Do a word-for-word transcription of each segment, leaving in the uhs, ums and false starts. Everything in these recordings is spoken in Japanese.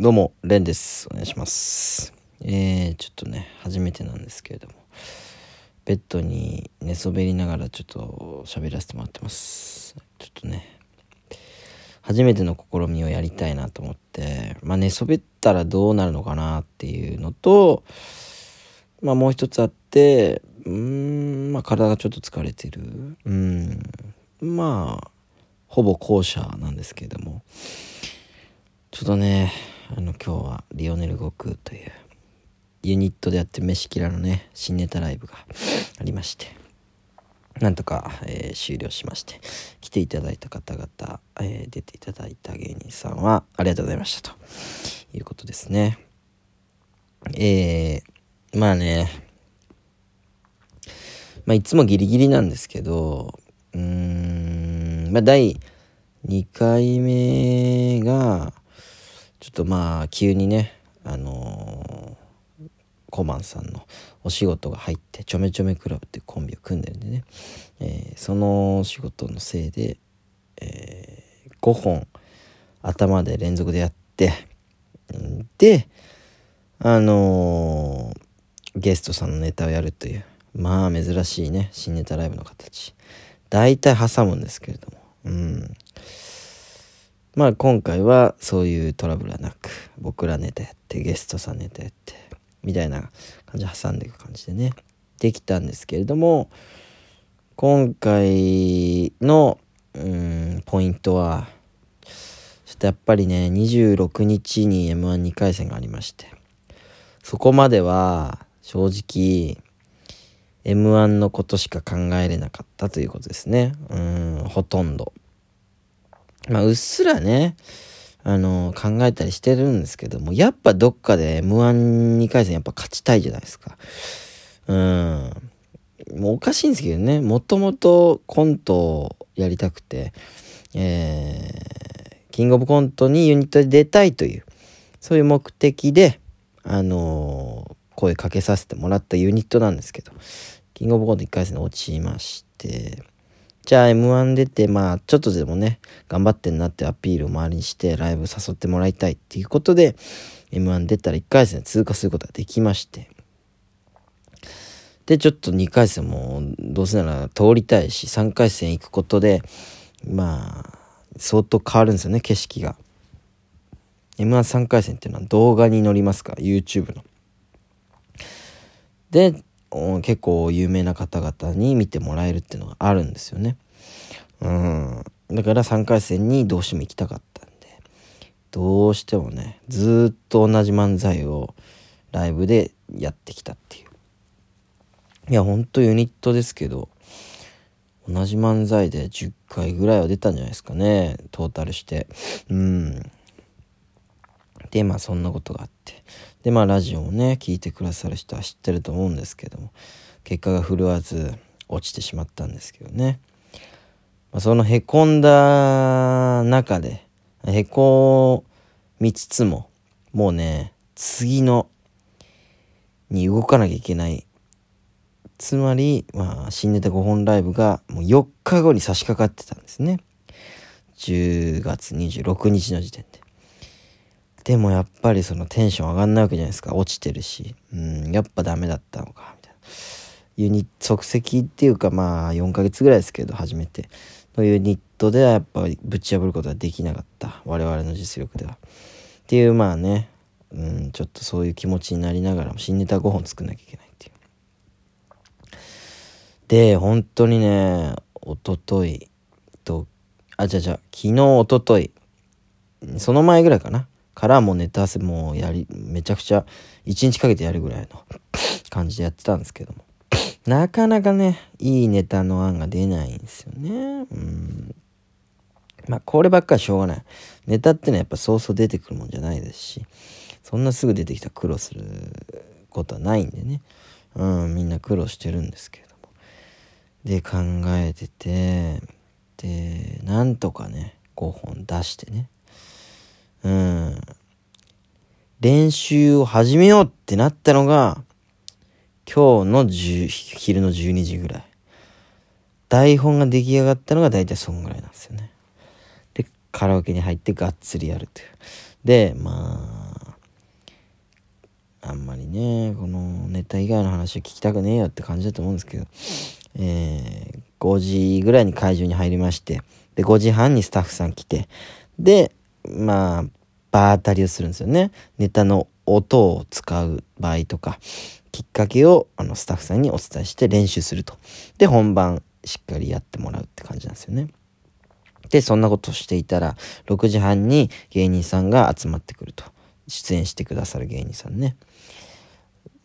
どうもレンです。お願いします。えー、ちょっとね初めてなんですけれども、ベッドに寝そべりながらちょっと喋らせてもらってます。ちょっとね初めての試みをやりたいなと思って、まあ寝そべったらどうなるのかなっていうのと、まあもう一つあって、うーんまあ体がちょっと疲れてる、うーんまあほぼ後者なんですけれども、ちょっとねあの今日はリオネル悟空というユニットでやって飯キラのね新ネタライブがありまして、なんとか、えー、終了しまして、来ていただいた方々、えー、出ていただいた芸人さんはありがとうございましたということですね。えー、まあねまあいつもギリギリなんですけど、うーんまあだいにかいめがちょっとまあ急にねあのー、コマンさんのお仕事が入って、ちょめちょめクラブっていうコンビを組んでるんでね、えー、その仕事のせいで、えー、ごほん頭で連続でやって、であのー、ゲストさんのネタをやるという、まあ珍しいね新ネタライブの形、大体挟むんですけれども、うんまあ今回はそういうトラブルはなく、僕らネタやってゲストさんネタやってみたいな感じで挟んでいく感じでねできたんですけれども、今回のうーんポイントはちょっとやっぱりねにじゅうろくにちに エムワンに 回戦がありまして、そこまでは正直 エムワン のことしか考えれなかったということですね。うーんほとんどまあ、うっすらねあの考えたりしてるんですけども、やっぱどっかで エムワンに 回戦やっぱ勝ちたいじゃないですか。うんもうおかしいんですけどね、もともとコントをやりたくて、えー、キングオブコントにユニットで出たいというそういう目的であのー、声かけさせてもらったユニットなんですけど、キングオブコントいっかいせんで落ちまして、じゃあ エムワン 出てまあちょっとでもね頑張ってんなってアピールを周りにしてライブ誘ってもらいたいっていうことで エムワン 出たらいっかいせん通過することができまして、でちょっとにかいせんもどうせなら通りたいし、さんかいせん行くことでまあ相当変わるんですよね景色が。 エムワンさん 回戦っていうのは動画に載りますから YouTube ので結構有名な方々に見てもらえるっていうのがあるんですよね。うんだからさんかいせんにどうしても行きたかったんで、どうしてもねずっと同じ漫才をライブでやってきたっていう、いやほんとユニットですけど同じ漫才でじゅっかいぐらいは出たんじゃないですかねトータルして。うんでまあそんなことがあって、でまあラジオをね聞いてくださる人は知ってると思うんですけども、結果が振るわず落ちてしまったんですけどね、まあ、そのへこんだ中でへこみつつももうね次のに動かなきゃいけない、つまり、まあ、新ネタごほんライブがもうよっかごに差し掛かってたんですねじゅうがつにじゅうろくにちの時点で。でもやっぱりそのテンション上がんないわけじゃないですか、落ちてるし、うんやっぱダメだったのかみたいな、ユニ即席っていうかまあよんかげつぐらいですけど初めてのユニットではやっぱぶち破ることはできなかった我々の実力ではっていう、まあねうんちょっとそういう気持ちになりながらも新ネタごほん作んなきゃいけないっていうで、本当にねおとといとあじゃあじゃあ昨日おとといその前ぐらいかなからもうネタ合わせもうやりめちゃくちゃいちにちかけてやるぐらいの感じでやってたんですけども、なかなかねいいネタの案が出ないんですよね。うんまあこればっかりしょうがない、ネタってのはやっぱそうそう出てくるもんじゃないですし、そんなすぐ出てきたら苦労することはないんでね、うんみんな苦労してるんですけれども、で考えててでなんとかねごほん出してね、うん、練習を始めようってなったのが今日の昼のじゅうにじぐらい、台本が出来上がったのが大体そんぐらいなんですよね。でカラオケに入ってがっつりやるというで、まあんまりねこのネタ以外の話は聞きたくねえよって感じだと思うんですけど、えー、ごじぐらいに会場に入りまして、でごじはんにスタッフさん来て、でまあ場当たりをするんですよね。ネタの音を使う場合とかきっかけをあのスタッフさんにお伝えして練習すると、で本番しっかりやってもらうって感じなんですよね。でそんなことしていたらろくじはんに芸人さんが集まってくると、出演してくださる芸人さんね。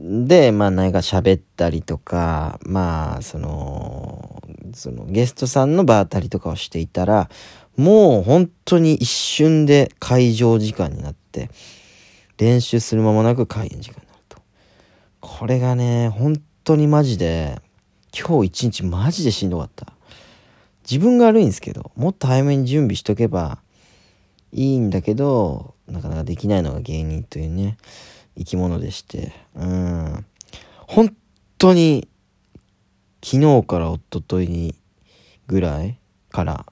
でまあ何か喋ったりとか、まあそのそのゲストさんの場当たりとかをしていたら、もう本当に一瞬で会場時間になって、練習する間もなく開演時間になると。これがね本当にマジで今日一日マジでしんどかった。自分が悪いんですけど、もっと早めに準備しとけばいいんだけど、なかなかできないのが芸人というね生き物でして、うん、本当に昨日から一昨日にぐらいから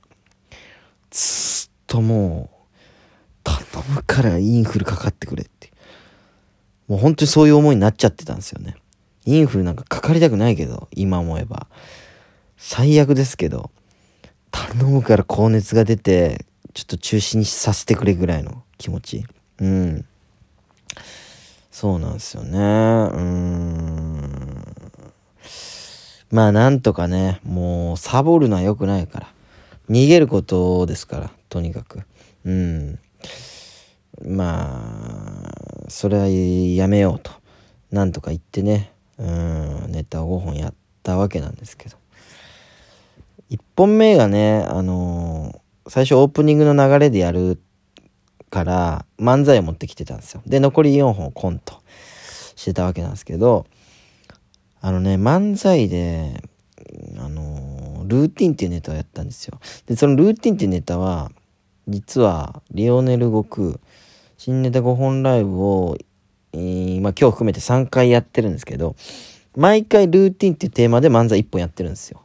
ずっともう頼むからインフルかかってくれって、もう本当にそういう思いになっちゃってたんですよね。インフルなんかかかりたくないけど、今思えば最悪ですけど、頼むから高熱が出てちょっと中止にさせてくれぐらいの気持ち。うん。そうなんですよね。うーん。まあなんとかね、もうサボるのは良くないから。逃げることですから、とにかく。うん。まあ、それはやめようと。なんとか言ってね、うん、ネタをごほんやったわけなんですけど。いっぽんめがね、あのー、最初オープニングの流れでやるから漫才を持ってきてたんですよ。で残りよんほんコントしてたわけなんですけど、あのね漫才であのー、ルーティンっていうネタをやったんですよ。でそのルーティンっていうネタは実はリオネル悟空新ネタごほんライブを、えーまあ、今日含めてさんかいやってるんですけど、毎回ルーティンっていうテーマで漫才いっぽんやってるんですよ。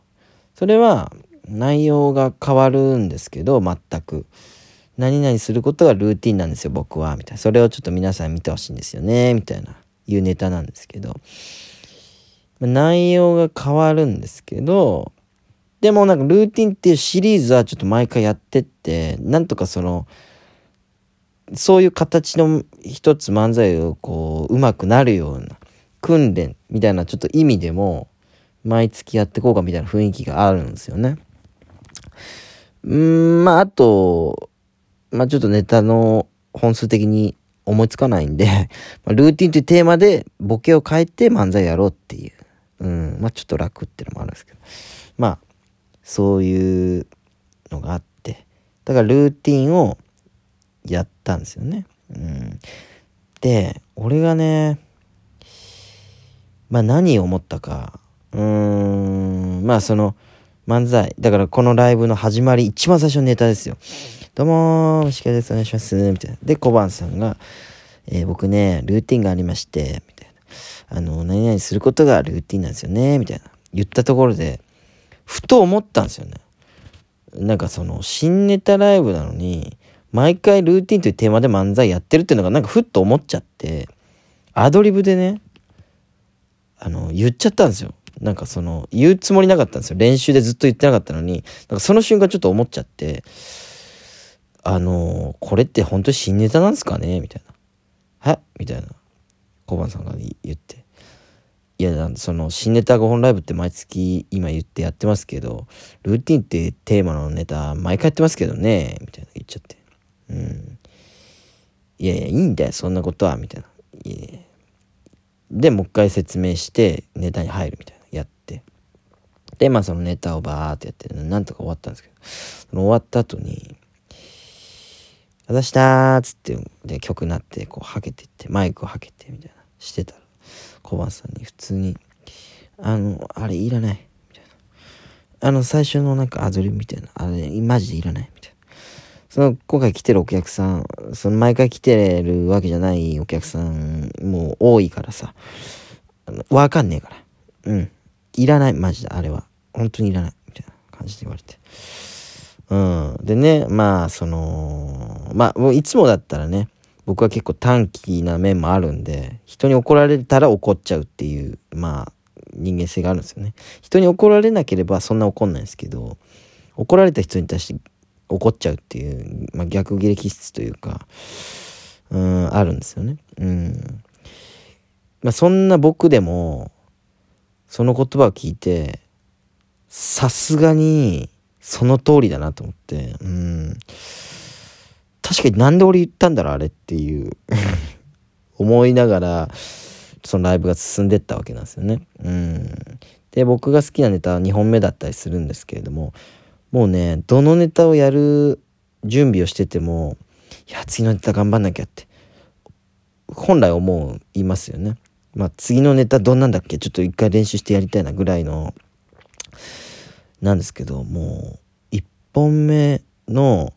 それは内容が変わるんですけど、全く何々することがルーティンなんですよ僕はみたいな、それをちょっと皆さん見てほしいんですよねみたいないうネタなんですけど、内容が変わるんですけど、でもなんかルーティンっていうシリーズはちょっと毎回やってって、なんとかそのそういう形の一つ漫才をこううまくなるような訓練みたいなちょっと意味でも毎月やってこうかみたいな雰囲気があるんですよね。うーん、まああと、まあちょっとネタの本数的に思いつかないんで、ルーティンというテーマでボケを変えて漫才やろうっていう。うん、まあちょっと楽っていうのもあるんですけど。まあ、そういうのがあって。だからルーティンをやったんですよね。うん、で、俺がね、まあ何を思ったか、うーんまあその漫才だからこのライブの始まり一番最初のネタですよ。どうもー石川です、お願いしますみたいな。で小判さんが、えー、僕ねルーティンがありましてみたいな、あの何々することがルーティンなんですよねみたいな言ったところでふと思ったんですよね。なんかその新ネタライブなのに毎回ルーティンというテーマで漫才やってるっていうのがなんかふっと思っちゃって、アドリブでねあの言っちゃったんですよ。なんかその言うつもりなかったんですよ。練習でずっと言ってなかったのに、なんかその瞬間ちょっと思っちゃって、あのー、これって本当に新ネタなんですかねみたいな。はみたいな。小判さんが言って。いや、その新ネタごほんライブって毎月今言ってやってますけど、ルーティンってテーマのネタ毎回やってますけどね、みたいな言っちゃって。うん。いやいや、いいんだよ、そんなことは、みたいな。いやいやで、もう一回説明してネタに入るみたいな。でまあそのネタをバーってやってなんとか終わったんですけど、その終わった後に「あざした」っつってで曲になってこうはけてってマイクをはけてみたいなしてたら小判さんに普通に「あのあれいらない」みたいな「あの最初のなんかアドリブみたいなあれマジでいらない」みたいな。その今回来てるお客さん、その毎回来てるわけじゃないお客さんも多いからさわかんねえから「うんいらないマジであれは」本当にいらないみたいな感じで言われて、うんでねまあそのまあもういつもだったらね僕は結構短気な面もあるんで、人に怒られたら怒っちゃうっていう、まあ人間性があるんですよね。人に怒られなければそんな怒んないんですけど、怒られた人に対して怒っちゃうっていう、まあ、逆ギレ気質というか、うん、あるんですよね。うん。まあそんな僕でも、その言葉を聞いて、さすがにその通りだなと思って、うん。確かになんで俺言ったんだろうあれっていう思いながらそのライブが進んでったわけなんですよね。うん。で、僕が好きなネタはにほんめだったりするんですけれども、もうね、どのネタをやる準備をしてても、いや次のネタ頑張んなきゃって本来思う言いますよね。まあ次のネタどんなんだっけ、ちょっと一回練習してやりたいなぐらいのなんですけど、もういっぽんめの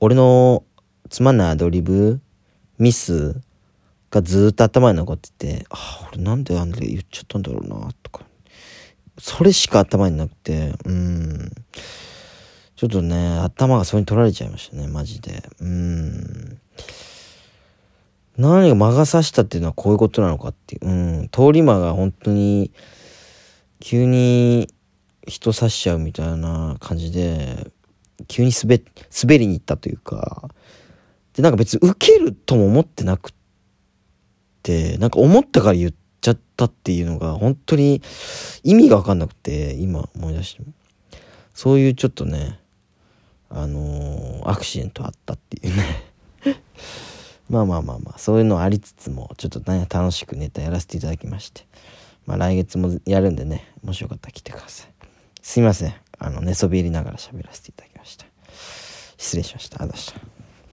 俺のつまんないアドリブミスがずっと頭に残ってて、あ、俺なんであんな言っちゃったんだろうなとか、それしか頭になくて、うーん、ちょっとね、頭がそれに取られちゃいましたね、マジで。うーん。何が魔が差したっていうのはこういうことなのかっていう。うん。通り魔が本当に、急に人刺しちゃうみたいな感じで、急に滑、滑りに行ったというか。で、なんか別に受けるとも思ってなくって、なんか思ったから言っちゃったっていうのが、本当に意味がわかんなくて、今思い出しても。そういうちょっとね、あのー、アクシデントあったっていうねまあまあまあまあそういうのありつつもちょっとね楽しくネタやらせていただきまして、まあ来月もやるんでね、もしよかったら来てください。すいません、あの寝そべりながら喋らせていただきました。失礼しました。ありがとうございました。